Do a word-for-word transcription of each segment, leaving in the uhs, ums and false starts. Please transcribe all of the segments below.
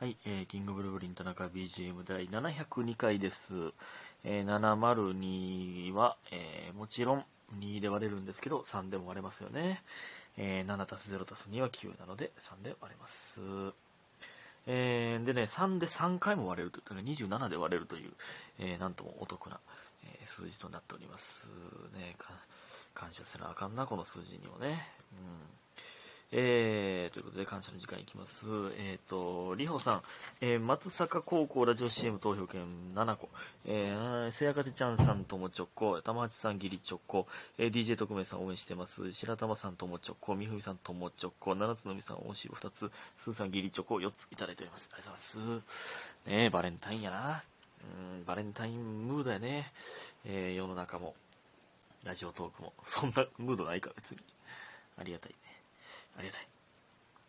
はい、えー、キングブルブリン田中 ビージーエム だいななひゃくにかいです。えー、ななまるには、えー、もちろんにで割れるんですけど、さんでも割れますよね。えー、ななたすぜろたすにはきゅうなので、さんで割れます。えー、でね、さんでさんかいも割れるという、にじゅうななで割れるという、えー、なんともお得な、えー、数字となっております。ね、感謝せなあかんな、この数字にもね。うんえー、ということで感謝の時間いきます。えーと、リホさん、えー、松阪高校ラジオ シーエム 投票券ななこ、えー、せやかてちゃんさんともチョコ、玉八さんギリチョコ、えー、ディージェー 特命さん応援してます、白玉さんともチョコ、みふみさんともチョコ、七つのみさんおしろふたつ、すーさんギリチョコよっついただいております。ありがとうございます。ねえ、バレンタインやな。うん、バレンタインムードやね。えー、世の中も、ラジオトークも、そんなムードないか、別に。ありがたいね。ありがたい。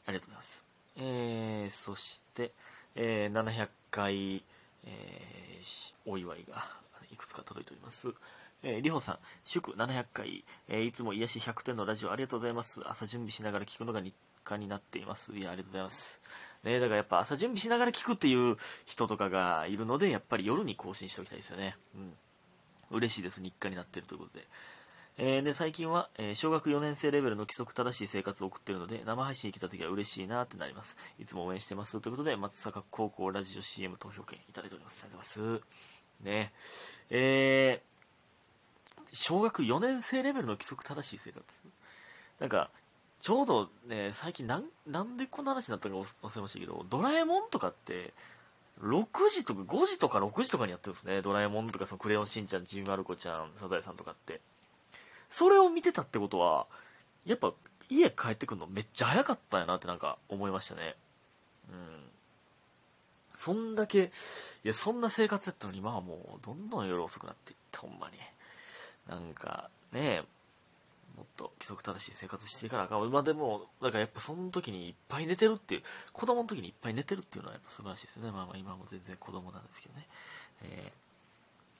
ありがとうございます。えー、そして、えー、ななひゃっかい、えー、お祝いがいくつか届いております。えー、りほさん、祝ななひゃっかい、えー、いつも癒しひゃくてんのラジオありがとうございます。朝準備しながら聞くのが日課になっています。いや、ありがとうございます。ね、だからやっぱ朝準備しながら聞くっていう人とかがいるので、やっぱり夜に更新しておきたいですよね。うん。嬉しいです。日課になっているということで。えー、で最近は、えー、小学よねんせいレベルの規則正しい生活を送っているので生配信に来た時は嬉しいなってなります。いつも応援してますということで松阪高校ラジオ シーエム 投票券いただいております。ありがとうございます、ねえー、小学よねんせいレベルの規則正しい生活なんかちょうど、ね、最近な ん, なんでこんな話になったか忘れましたけどドラえもんとかってろくじとかごじとかろくじとかにやってるんですね。ドラえもんとかそのクレヨンしんちゃんちびまる子ちゃんサザエさんとかってそれを見てたってことはやっぱ家帰ってくるのめっちゃ早かったんやなってなんか思いましたね。うんそんだけいやそんな生活やったのに今はもうどんどん夜遅くなっていったほんまになんかねもっと規則正しい生活していかなあかん。まあでもだからやっぱその時にいっぱい寝てるっていう子供の時にいっぱい寝てるっていうのはやっぱ素晴らしいですよね。まあまあ今も全然子供なんですけどね、え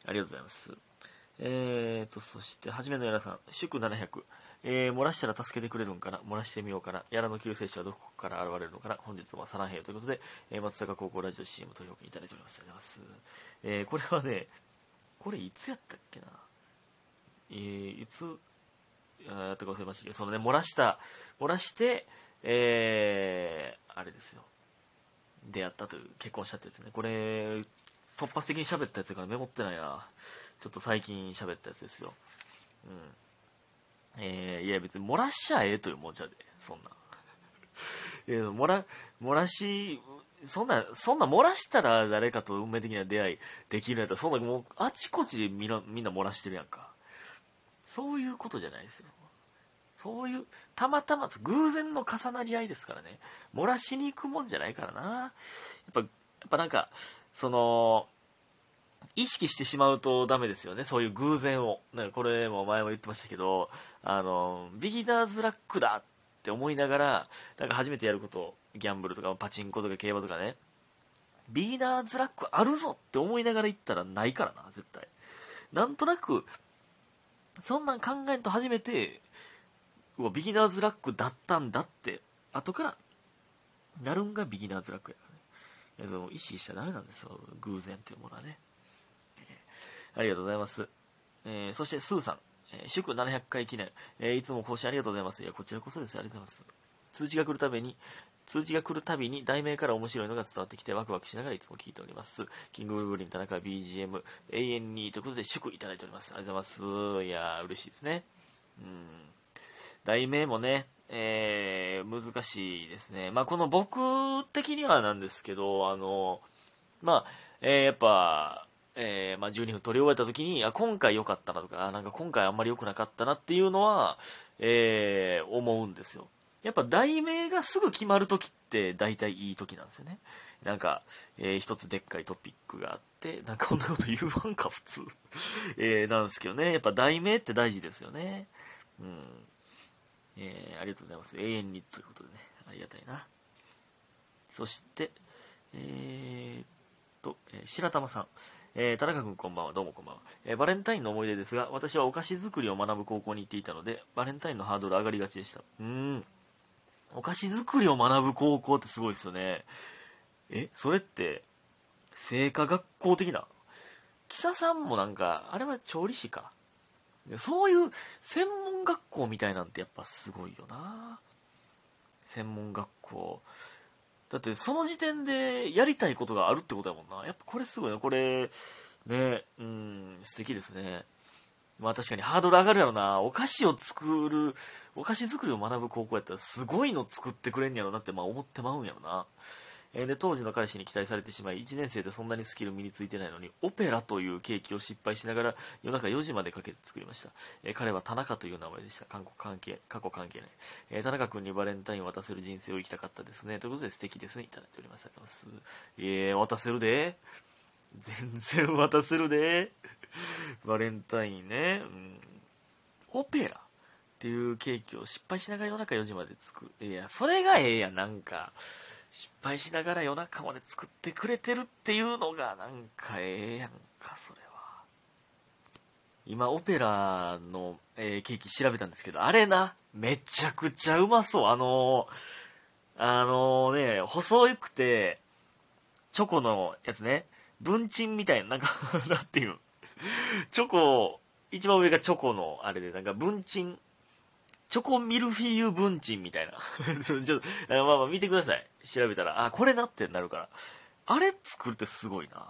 ー、ありがとうございます。えーと、そして、はじめのやらさん、祝ななひゃく、えー、漏らしたら助けてくれるんかな、漏らしてみようかな、やらの救世主はどこから現れるのかな、本日はサランヘイということで、えー、松阪高校ラジオ シーエム 投票券いただいております。ありがとうございます。えー、これはね、これいつやったっけな、えー、いつ、やったか忘れましたけど、そのね、漏らした、漏らして、えー、あれですよ、出会ったという、結婚したってやつね、これ、突発的に喋ったやつからメモってないな。ちょっと最近喋ったやつですよ。うん。えー、いや別に漏らしちゃええというもんじゃで、そんな。えー、漏ら、漏らし、そんな、そんな漏らしたら誰かと運命的な出会いできるやったら、そんなもうあちこちでみんな、みんな漏らしてるやんか。そういうことじゃないですよ。そういう、たまたま、偶然の重なり合いですからね。漏らしに行くもんじゃないからな。やっぱ、やっぱなんか、その意識してしまうとダメですよね。そういう偶然をなんかこれも前も言ってましたけどあのビギナーズラックだって思いながらなんか初めてやることギャンブルとかパチンコとか競馬とかねビギナーズラックあるぞって思いながら行ったらないからな絶対。なんとなくそんなん考えんと初めてうわビギナーズラックだったんだって後からなるんがビギナーズラックや意識したらダメなんですよ偶然というものはね、えー、ありがとうございます、えー、そしてスーさん、えー、祝ななひゃっかい記念、えー、いつも更新ありがとうございます。いやこちらこそです。ありがとうございます。通知が来るたびに通知が来るたびに題名から面白いのが伝わってきてワクワクしながらいつも聞いております。キングブルブリン田中 ビージーエム 永遠にということで祝いただいております。ありがとうございます。いや嬉しいですね。うん題名もねえー、難しいですね。まあこの僕的にはなんですけどあのまあ、えー、やっぱ、えーまあ、じゅうにふん撮り終えた時にあ今回良かったなとかなんか今回あんまり良くなかったなっていうのは、えー、思うんですよ。やっぱ題名がすぐ決まる時って大体いい時なんですよね。なんか、えー、一つでっかいトピックがあってなんかこんなこと言わんか普通、えー、なんですけどねやっぱ題名って大事ですよね。うんえー、ありがとうございます。永遠にということでね、ありがたいな。そして、えー、っと、えー、白玉さん、えー、田中君こんばんは、どうもこんばんは、えー。バレンタインの思い出ですが、私はお菓子作りを学ぶ高校に行っていたので、バレンタインのハードル上がりがちでした。うーん、お菓子作りを学ぶ高校ってすごいですよね。え、それって製菓学校的な、木佐さんもなんかあれは調理師か、そういう専門学校みたいなんてやっぱすごいよな。専門学校だってその時点でやりたいことがあるってことやもんな。やっぱこれすごいな、これね、うん、素敵ですね。まあ確かにハードル上がるやろな。お菓子を作る、お菓子作りを学ぶ高校やったらすごいの作ってくれんやろなってまあ思ってまうんやろな。えー、で当時の彼氏に期待されてしまい、いちねん生でそんなにスキル身についてないのにオペラというケーキを失敗しながら夜中よじまでかけて作りました。えー、彼は田中という名前でした。韓国関係過去関係ない。えー、田中君にバレンタインを渡せる人生を生きたかったですね、ということで素敵ですね、いただいております。ありがとうございます。えー、渡せるで、全然渡せるでバレンタインね、うん、オペラっていうケーキを失敗しながら夜中よじまで作る。いや、それがええやん。なんか失敗しながら夜中まで作ってくれてるっていうのがなんかええやんか。それは今オペラの、えー、ケーキ調べたんですけど、あれな、めちゃくちゃうまそう。あのー、あのー、ね、細くてチョコのやつね、文鎮みたいな、なんかなんていうチョコ、一番上がチョコのあれで、なんか文鎮、チョコミルフィーユ文鎮みたいなちょっとまあまあ見てください、調べたら、あ、これなってなるから。あれ作るってすごいな。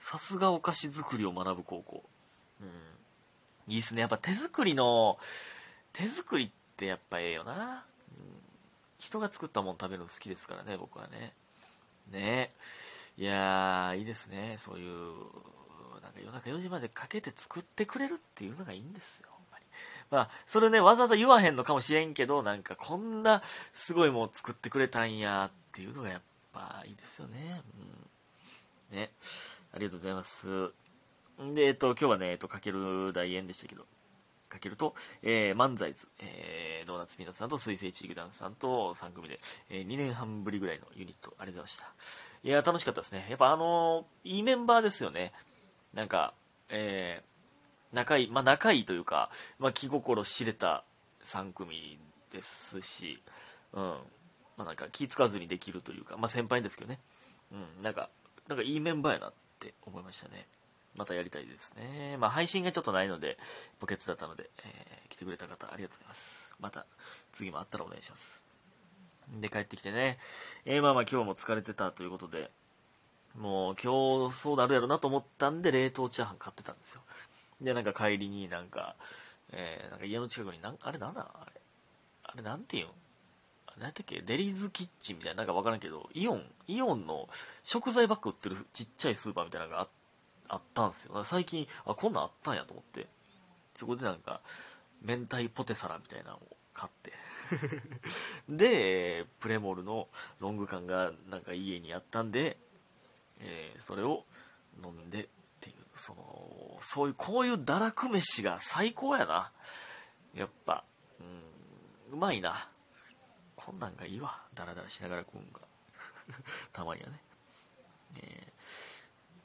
さすがお菓子作りを学ぶ高校、うん、いいっすね。やっぱ手作りの手作りってやっぱええよな、うん、人が作ったもん食べるの好きですからね、僕はね。ねえ、いやー、いいですね。そういうなんか夜中よじまでかけて作ってくれるっていうのがいいんですよ。まあ、それね、わざわざ言わへんのかもしれんけど、なんかこんなすごいもん作ってくれたんやっていうのがやっぱいいですよね。うん、ね、ありがとうございます。で、えっと、今日はね、えっと、かける大円でしたけど、かけると、えー、漫才図、えー、ドーナツピーナッツさんと水星チークダンスさんとさん組で、えー、にねんはんぶりぐらいのユニット、ありがとうございました。いや、楽しかったですね。やっぱあのー、いいメンバーですよね。なんか、えー、仲いい、まあ、仲いいというか、まあ、気心知れたさん組ですし、うん、まあ、なんか気使わずにできるというか、まあ、先輩ですけどね、うん、なんか、なんかいいメンバーやなって思いましたね。またやりたいですね。まあ、配信がちょっとないので、補欠だったので、えー、来てくれた方ありがとうございます。また次もあったらお願いします。で、帰ってきてね、えー、まあまあ今日も疲れてたということで、もう今日そうなるやろなと思ったんで、冷凍チャーハン買ってたんですよ。で、なんか帰りになんか、えー、なんか家の近くになん、あれなんだあれ、あれなんていうん、何やったっけ、デリーズキッチンみたいな、なんかわからんけど、イオン、イオンの食材ばっか売ってるちっちゃいスーパーみたいなのが あ, あったんですよ。最近、あ、こんなんあったんやと思って、そこでなんか、明太ポテサラみたいなのを買って、で、プレモルのロング缶がなんか家にあったんで、えー、それを飲んで、そのそういうこういう堕落飯が最高やな。やっぱ、うん、うまいな。こんなんがいいわ。ダラダラしながら食うんがたまにはね。え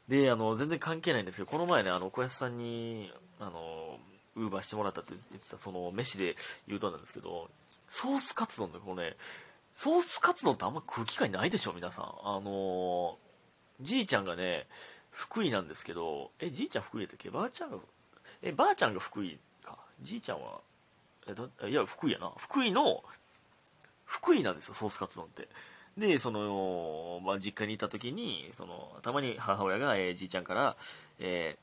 ー、で、あの全然関係ないんですけど、この前ね、あの小安さんにあのウーバーしてもらったって言ってたその飯で言うとなんですけど、ソースカツ丼で、このね、ソースカツ丼ってあんま食う機会ないでしょ皆さん。あのじいちゃんがね、福井なんですけど、え、じいちゃん福井だったっけ、ばあちゃんが、え、ばあちゃんが福井か、じいちゃんは、え、だ、いや、福井やな、福井の、福井なんですよ、ソースカツ丼って。で、その、まあ、実家にいた時に、その、たまに母親が、えー、じいちゃんから、え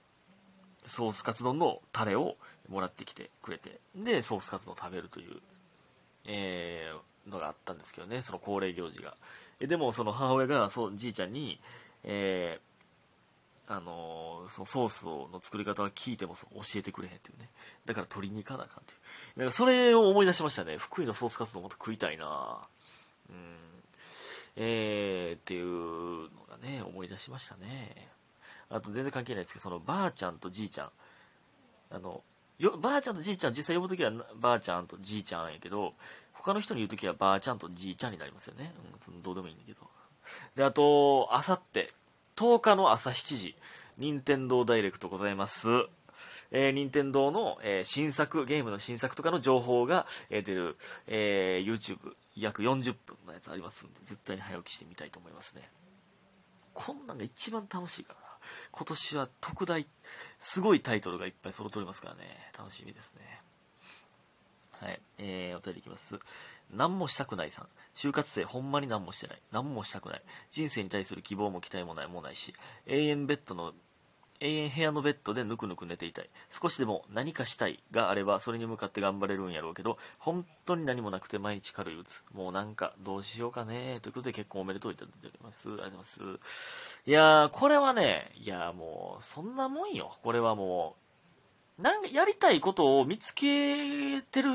ー、ソースカツ丼のタレをもらってきてくれて、で、ソースカツ丼を食べるという、えー、のがあったんですけどね、その恒例行事が。え、でも、その母親が、そう、じいちゃんに、えー、あのー、そのソースの作り方は聞いても教えてくれへんっていうね。だから取りに行かなあかんっていう。だからそれを思い出しましたね。福井のソースカツ丼もっと食いたいな、うん、えー、っていうのがね、思い出しましたね。あと全然関係ないですけど、そのばあちゃんとじいちゃん、あのよばあちゃんとじいちゃん、実際呼ぶときはばあちゃんとじいちゃんやけど、他の人に言うときはばあちゃんとじいちゃんになりますよね、うん、そのどうでもいいんだけど。で、あとあさってとおかの朝しちじ、任天堂ダイレクトございます。えー、任天堂の、えー、新作、ゲームの新作とかの情報が、えー、出る、えー、YouTube 約よんじゅっぷんのやつありますんで、絶対に早起きしてみたいと思いますね。こんなんが一番楽しいからな。今年は特大すごいタイトルがいっぱい揃っておりますからね、楽しみですね。はい、えー、お便りいきます。何もしたくないさん。就活生ほんまに何もしてない、何もしたくない、人生に対する希望も期待もない、もうないし、永遠ベッドの永遠部屋のベッドでぬくぬく寝ていたい。少しでも何かしたいがあればそれに向かって頑張れるんやろうけど、本当に何もなくて毎日軽い打つ。もうなんかどうしようかねということで、結婚おめでとういただいております。ありがとうございます。いやー、これはね、いやーもうそんなもんよ。これはもうなんかやりたいことを見つけてる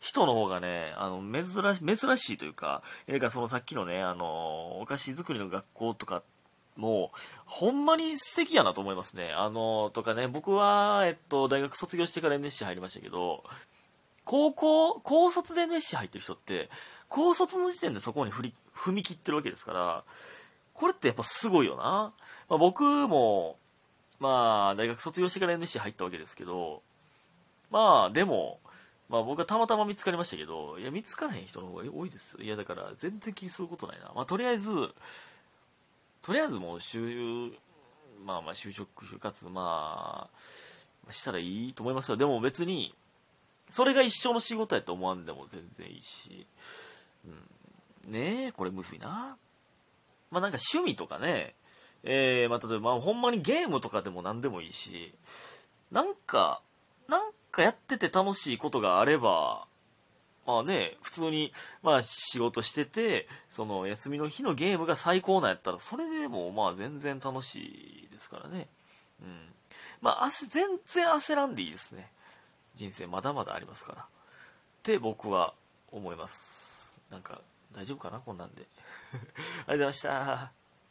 人の方がね、あの珍し、珍しいというか、えー、そのさっきのね、あのお菓子作りの学校とかもうほんまに素敵やなと思いますね。あのとかね、僕は、えっと、大学卒業してから エヌエスシー 入りましたけど、高校高卒で エヌエスシー 入ってる人って高卒の時点でそこに振り踏み切ってるわけですから、これってやっぱすごいよな。まあ、僕もまあ大学卒業してから エヌエスシー 入ったわけですけど、まあでも、まあ、僕はたまたま見つかりましたけど、いや見つからへん人の方が多いですよ。いやだから全然気にすることないな。まあとりあえずとりあえずもう就、まあ、まあ就職就活、まあ、したらいいと思いますよ。でも別にそれが一生の仕事やと思わんでも全然いいし、うん、ねえこれむずいな。まあなんか趣味とかね、えー、まあ例えば、まあ、ほんまにゲームとかでも何でもいいし、なんかなんかやってて楽しいことがあれば、まあね、普通に、まあ、仕事しててその休みの日のゲームが最高なんやったら、それでもまあ全然楽しいですからね、うん。まあ、焦全然焦らんでいいですね。人生まだまだありますからって僕は思います。なんか大丈夫かな、こんなんでありがとうございました。